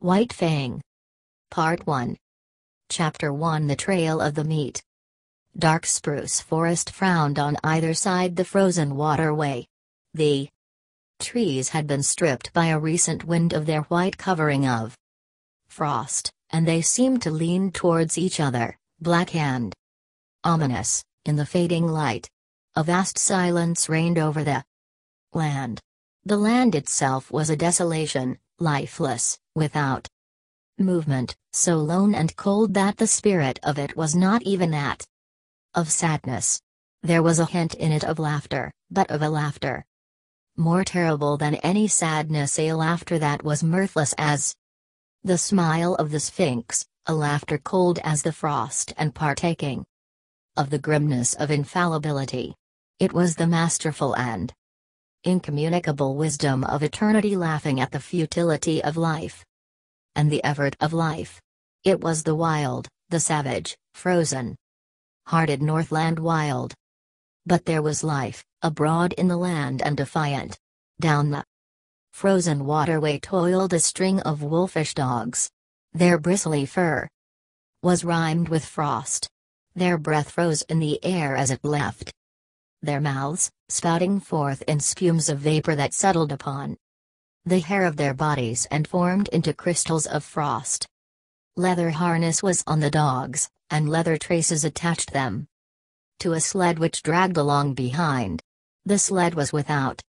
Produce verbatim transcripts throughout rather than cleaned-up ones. White Fang. Part one. Chapter one. The Trail of the Meat. Dark spruce forest frowned on either side the frozen waterway. The trees had been stripped by a recent wind of their white covering of frost, and they seemed to lean towards each other, black and ominous, in the fading light. A vast silence reigned over the land. The land itself was a desolation, lifeless, without movement, so lone and cold that the spirit of it was not even that of sadness. There was a hint in it of laughter, but of a laughter more terrible than any sadness, a laughter that was mirthless as the smile of the Sphinx, a laughter cold as the frost and partaking of the grimness of infallibility. It was the masterful and incommunicable wisdom of eternity laughing at the futility of life and the effort of life. It was the wild, the savage, frozen-hearted Northland wild. But there was life, abroad in the land and defiant. Down the frozen waterway toiled a string of wolfish dogs. Their bristly fur was rimed with frost. Their breath rose in the air as it left their mouths, spouting forth in spumes of vapor that settled upon the hair of their bodies and formed into crystals of frost. Leather harness was on the dogs, and leather traces attached them to a sled which dragged along behind. The sled was without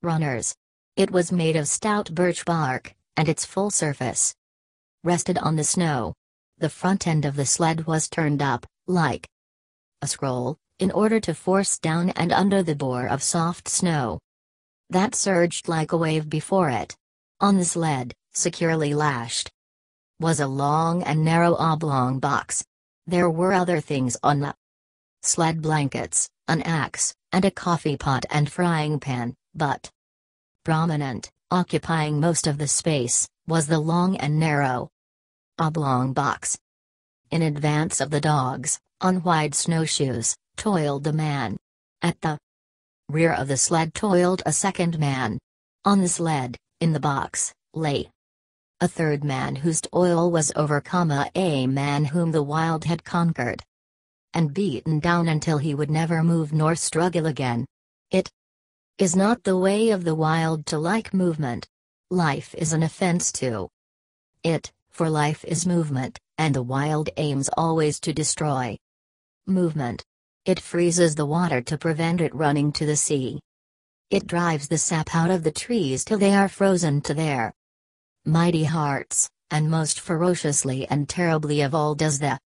runners. It was made of stout birch bark, and its full surface rested on the snow. The front end of the sled was turned up, like a scroll, in order to force down and under the bore of soft snow that surged like a wave before it. On the sled, securely lashed, was a long and narrow oblong box. There were other things on the sled: blankets, an axe, and a coffee pot and frying pan, but prominent, occupying most of the space, was the long and narrow oblong box. In advance of the dogs, on wide snowshoes, toiled the man. At the rear of the sled toiled a second man. On the sled, in the box, lay a third man whose toil was over, a man whom the wild had conquered and beaten down until he would never move nor struggle again. It is not the way of the wild to like movement. Life is an offense to it, for life is movement, and the wild aims always to destroy movement. It freezes the water to prevent it running to the sea. It drives the sap out of the trees till they are frozen to their mighty hearts, and most ferociously and terribly of all does the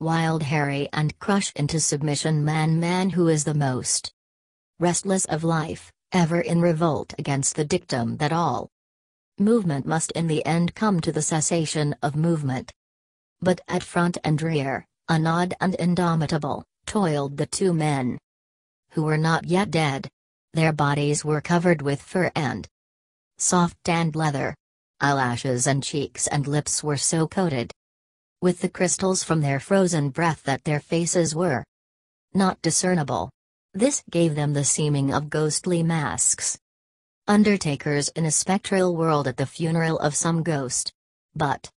wild harry and crush into submission man, man who is the most restless of life, ever in revolt against the dictum that all movement must in the end come to the cessation of movement. But at front and rear, unawed and indomitable, toiled the two men who were not yet dead. Their bodies were covered with fur and soft tanned leather. Eyelashes and cheeks and lips were so coated with the crystals from their frozen breath that their faces were not discernible. This gave them the seeming of ghostly masks, undertakers in a spectral world at the funeral of some ghost. But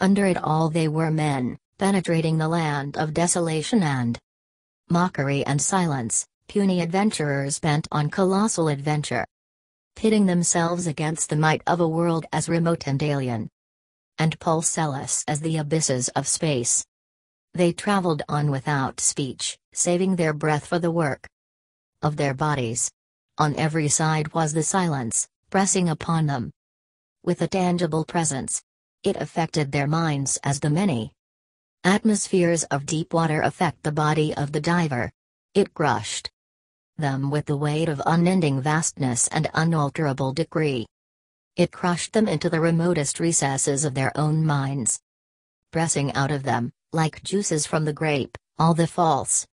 under it all they were men, penetrating the land of desolation and mockery and silence, puny adventurers bent on colossal adventure, pitting themselves against the might of a world as remote and alien and pulseless as the abysses of space. They traveled on without speech, saving their breath for the work of their bodies. On every side was the silence, pressing upon them with a tangible presence. It affected their minds as the many atmospheres of deep water affect the body of the diver. It crushed them with the weight of unending vastness and unalterable decree. It crushed them into the remotest recesses of their own minds, pressing out of them, like juices from the grape, all the false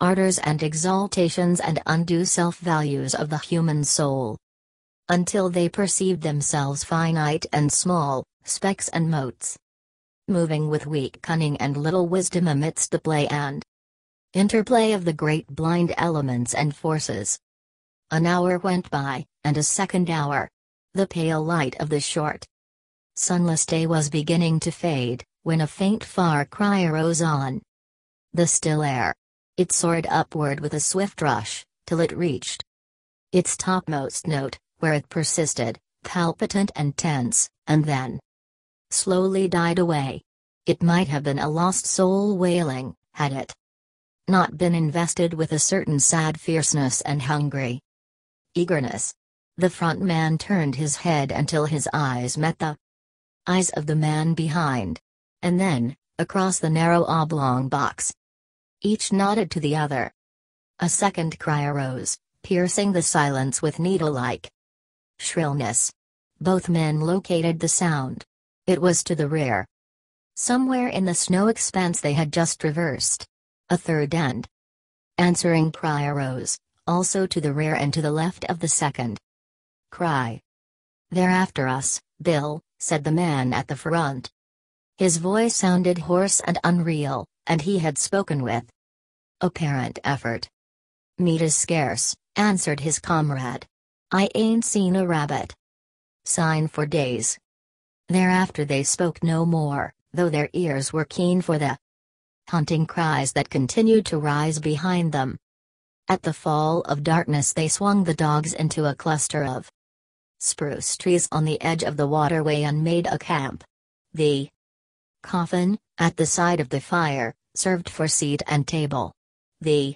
ardors and exaltations and undue self-values of the human soul, until they perceived themselves finite and small, specks and motes, moving with weak cunning and little wisdom amidst the play and interplay of the great blind elements and forces. An hour went by, and a second hour. The pale light of the short Sunless day was beginning to fade, when a faint far cry arose on the still air. It soared upward with a swift rush, till it reached its topmost note, where it persisted, palpitant and tense, and then slowly died away. It might have been a lost soul wailing, had it not been invested with a certain sad fierceness and hungry eagerness. The front man turned his head until his eyes met the eyes of the man behind. And then, across the narrow oblong box, each nodded to the other. A second cry arose, piercing the silence with needle-like shrillness. Both men located the sound. It was to the rear, somewhere in the snow expanse they had just traversed. A third and answering cry arose, also to the rear and to the left of the second cry. "They're after us, Bill," said the man at the front. His voice sounded hoarse and unreal, and he had spoken with apparent effort. "Meat is scarce," answered his comrade. "I ain't seen a rabbit sign for days." Thereafter they spoke no more, though their ears were keen for the hunting cries that continued to rise behind them. At the fall of darkness they swung the dogs into a cluster of spruce trees on the edge of the waterway and made a camp. The coffin, at the side of the fire, served for seat and table. The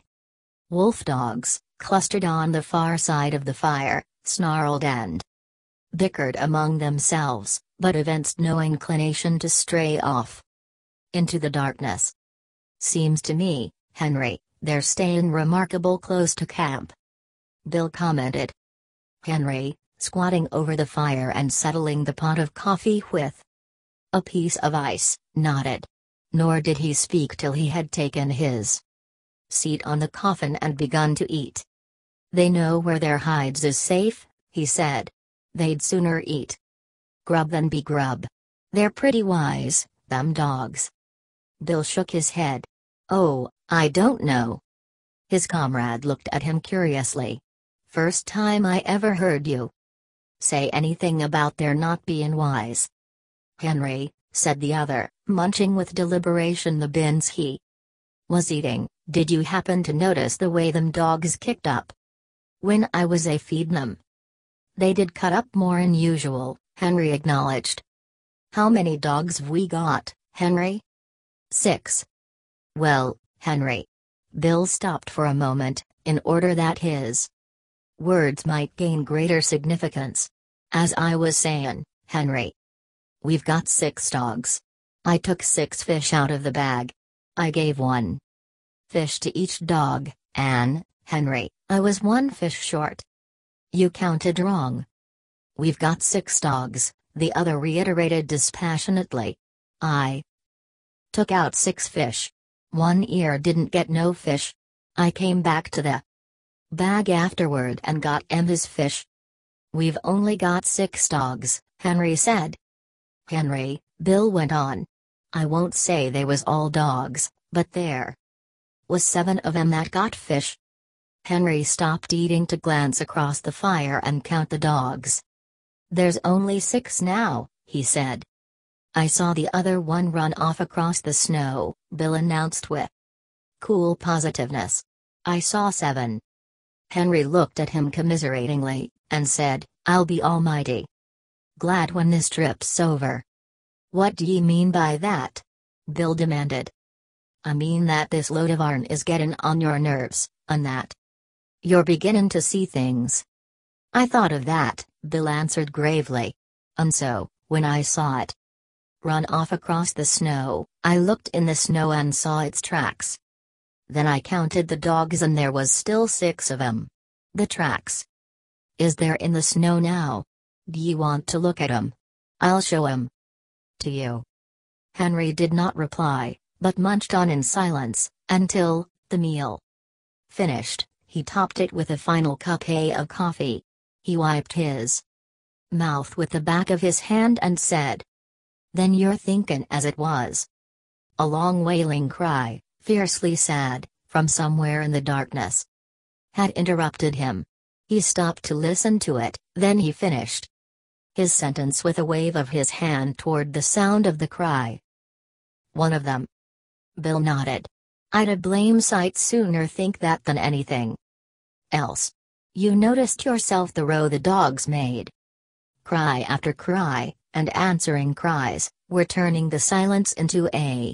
wolf dogs, clustered on the far side of the fire, snarled and bickered among themselves, but evinced no inclination to stray off into the darkness. "Seems to me, Henry, they're staying remarkable close to camp," Bill commented. Henry, squatting over the fire and settling the pot of coffee with a piece of ice, nodded. Nor did he speak till he had taken his seat on the coffin and begun to eat. "They know where their hides is safe," he said. "They'd sooner eat grub than be grub. They're pretty wise, them dogs." Bill shook his head. "Oh, I don't know." His comrade looked at him curiously. "First time I ever heard you say anything about their not being wise." "Henry," said the other, munching with deliberation the bins he was eating, "did you happen to notice the way them dogs kicked up when I was a feedin' them?" "They did cut up more'n usual," Henry acknowledged. "How many dogs we got, Henry?" "Six." "Well, Henry." Bill stopped for a moment, in order that his words might gain greater significance. "As I was sayin', Henry, we've got six dogs. I took six fish out of the bag. I gave one fish to each dog, and, Henry, I was one fish short." "You counted wrong. We've got six dogs," the other reiterated dispassionately. "I took out six fish. One ear didn't get no fish. I came back to the bag afterward and got em his fish." "We've only got six dogs," Henry said. "Henry," Bill went on, "I won't say they was all dogs, but there was seven of em that got fish." Henry stopped eating to glance across the fire and count the dogs. "There's only six now," he said. "I saw the other one run off across the snow," Bill announced with cool positiveness. "I saw seven." Henry looked at him commiseratingly, and said, "I'll be almighty glad when this trip's over." "What do ye mean by that?" Bill demanded. "I mean that this load of iron is gettin' on your nerves, and that you're beginning to see things." "I thought of that," Bill answered gravely. "And so, when I saw it run off across the snow, I looked in the snow and saw its tracks. Then I counted the dogs and there was still six of em. The tracks is there in the snow now. D'ye want to look at em? I'll show em to you." Henry did not reply, but munched on in silence, until, the meal finished, he topped it with a final cupcake of coffee. He wiped his mouth with the back of his hand and said, "Then you're thinkin' as it was." A long wailing cry, fiercely sad, from somewhere in the darkness, had interrupted him. He stopped to listen to it, then he finished. his sentence with a wave of his hand toward the sound of the cry. One of them. Bill nodded. I'd a blame sight sooner think that than anything else. You noticed yourself the row the dogs made. Cry after cry, and answering cries, were turning the silence into a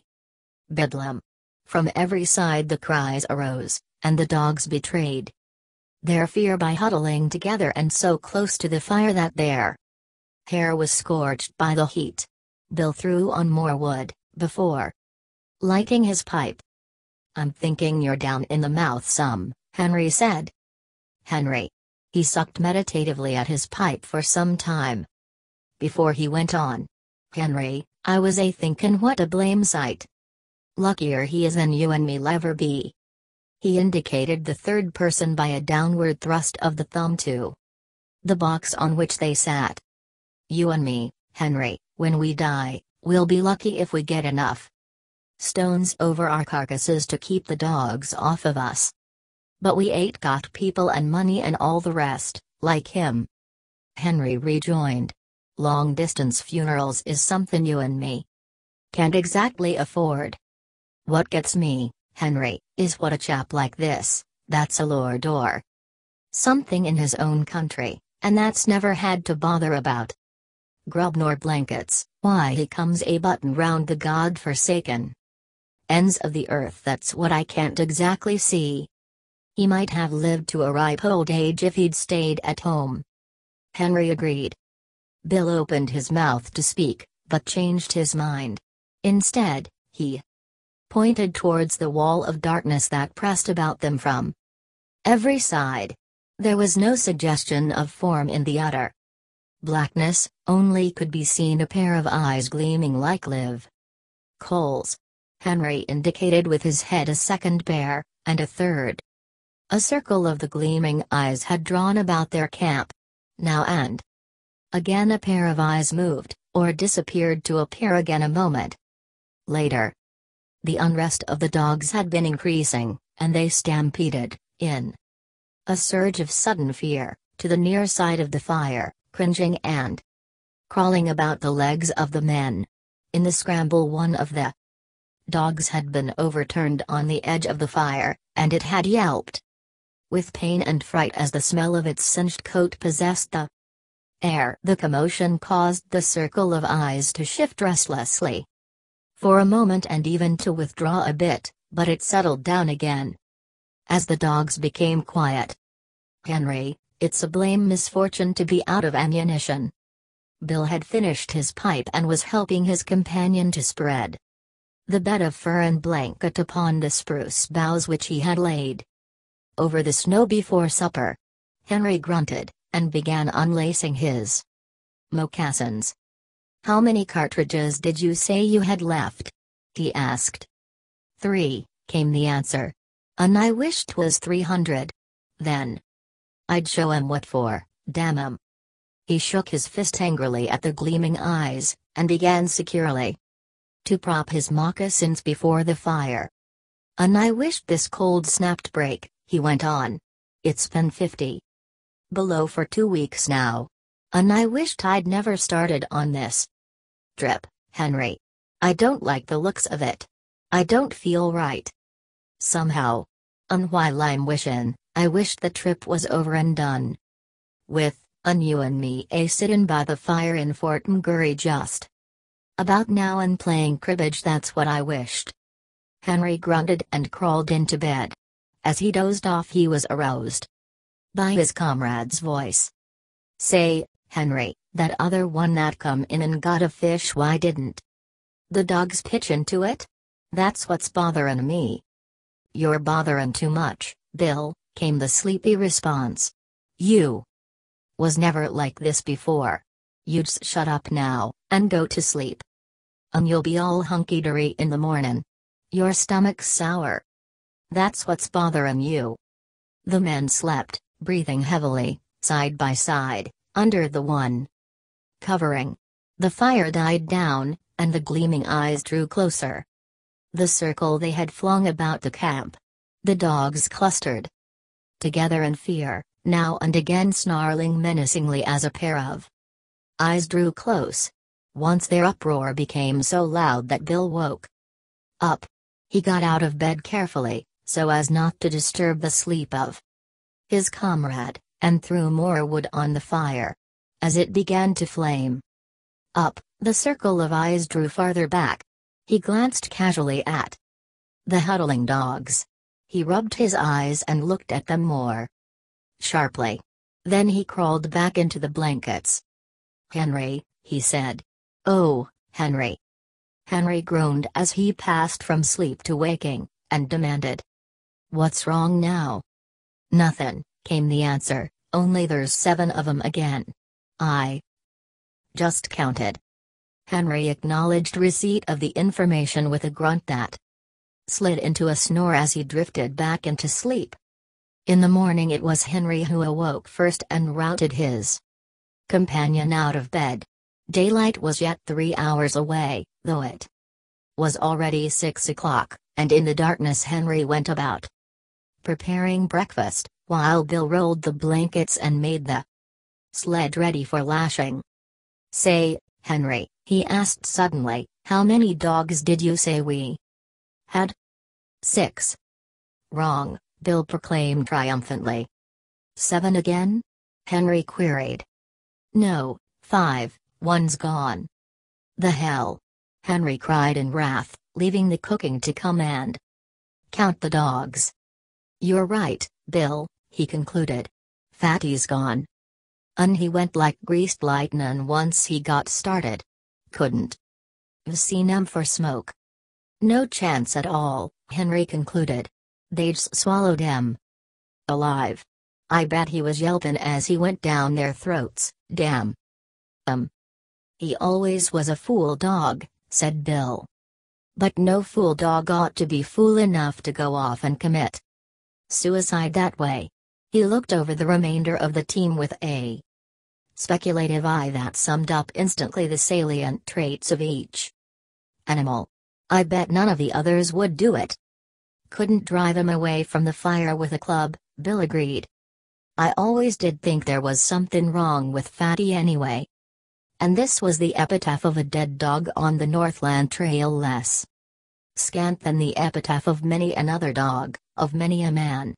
bedlam. From every side the cries arose, and the dogs betrayed their fear by huddling together and so close to the fire that their hair was scorched by the heat. Bill threw on more wood, before lighting his pipe. I'm thinking you're down in the mouth some, Henry said. Henry. He sucked meditatively at his pipe for some time before he went on. Henry, I was a thinkin' what a blame sight luckier he is than you and me'll ever be. He indicated the third person by a downward thrust of the thumb to the box on which they sat. You and me, Henry, when we die, we'll be lucky if we get enough stones over our carcasses to keep the dogs off of us. But we ain't got people and money and all the rest, like him. Henry rejoined. Long-distance funerals is something you and me can't exactly afford. What gets me, Henry, is what a chap like this, that's allured or something in his own country, and that's never had to bother about grub nor blankets, why he comes a button round the god-forsaken ends of the earth. That's what I can't exactly see. He might have lived to a ripe old age if he'd stayed at home. Henry agreed. Bill opened his mouth to speak, but changed his mind. Instead, he pointed towards the wall of darkness that pressed about them from every side. There was no suggestion of form in the utter blackness, only could be seen a pair of eyes gleaming like live coals. Henry indicated with his head a second pair, and a third. A circle of the gleaming eyes had drawn about their camp. Now and again a pair of eyes moved, or disappeared to appear again a moment later. The unrest of the dogs had been increasing, and they stampeded, in a surge of sudden fear, to the near side of the fire, cringing and crawling about the legs of the men. In the scramble one of the dogs had been overturned on the edge of the fire, and it had yelped with pain and fright as the smell of its singed coat possessed the air. The commotion caused the circle of eyes to shift restlessly for a moment and even to withdraw a bit, but it settled down again as the dogs became quiet. Henry, it's a blame misfortune to be out of ammunition. Bill had finished his pipe and was helping his companion to spread the bed of fur and blanket upon the spruce boughs which he had laid over the snow before supper. Henry grunted, and began unlacing his moccasins. How many cartridges did you say you had left? He asked. Three, came the answer. And I wish 'twas three hundred. Then I'd show him what for, damn him. He shook his fist angrily at the gleaming eyes, and began securely to prop his moccasins before the fire. And I wished this cold snapped break, he went on. It's been fifty below for two weeks now. And I wished I'd never started on this trip, Henry. I don't like the looks of it. I don't feel right somehow. And while I'm wishin', I wish the trip was over and done with, and you and me a sittin' by the fire in Fort McMurray just about now and playing cribbage. That's what I wished. Henry grunted and crawled into bed. As he dozed off he was aroused by his comrade's voice. Say, Henry, that other one that come in and got a fish, why didn't the dogs pitch into it? That's what's botherin' me. You're botherin' too much, Bill, came the sleepy response. You was never like this before. You'd shut up now, and go to sleep. And you'll be all hunky-dory in the mornin'. Your stomach's sour. That's what's bothering you. The men slept, breathing heavily, side by side, under the one covering. The fire died down, and the gleaming eyes drew closer. The circle they had flung about the camp. The dogs clustered together in fear, now and again snarling menacingly as a pair of Eyes drew close. Once their uproar became so loud that Bill woke up. He got out of bed carefully, so as not to disturb the sleep of his comrade, and threw more wood on the fire. As it began to flame up, the circle of eyes drew farther back. He glanced casually at the huddling dogs. He rubbed his eyes and looked at them more sharply. Then he crawled back into the blankets. "Henry," he said. "Oh, Henry." Henry groaned as he passed from sleep to waking, and demanded, "What's wrong now?" "Nothing," came the answer, "only there's seven of 'em again. I just counted." Henry acknowledged receipt of the information with a grunt that slid into a snore as he drifted back into sleep. In the morning it was Henry who awoke first and routed his companion out of bed. Daylight was yet three hours away, though it was already six o'clock, and in the darkness Henry went about preparing breakfast, while Bill rolled the blankets and made the sled ready for lashing. "Say, Henry," he asked suddenly, "how many dogs did you say we had?" "Six." "Wrong," Bill proclaimed triumphantly. "Seven again?" Henry queried. "No, five. One's gone." "The hell!" Henry cried in wrath, leaving the cooking to come and count the dogs. "You're right, Bill," he concluded. "Fatty's gone." And he went like greased lightning once he got started. Couldn't have seen 'em for smoke. "No chance at all," Henry concluded. "They'd swallowed him alive. I bet he was yelping as he went down their throats, damn. Um. He always was a fool dog," said Bill. "But no fool dog ought to be fool enough to go off and commit suicide that way." He looked over the remainder of the team with a speculative eye that summed up instantly the salient traits of each animal. "I bet none of the others would do it." "Couldn't drive him away from the fire with a club," Bill agreed. "I always did think there was something wrong with Fatty anyway." And this was the epitaph of a dead dog on the Northland Trail, less scant than the epitaph of many another dog, of many a man.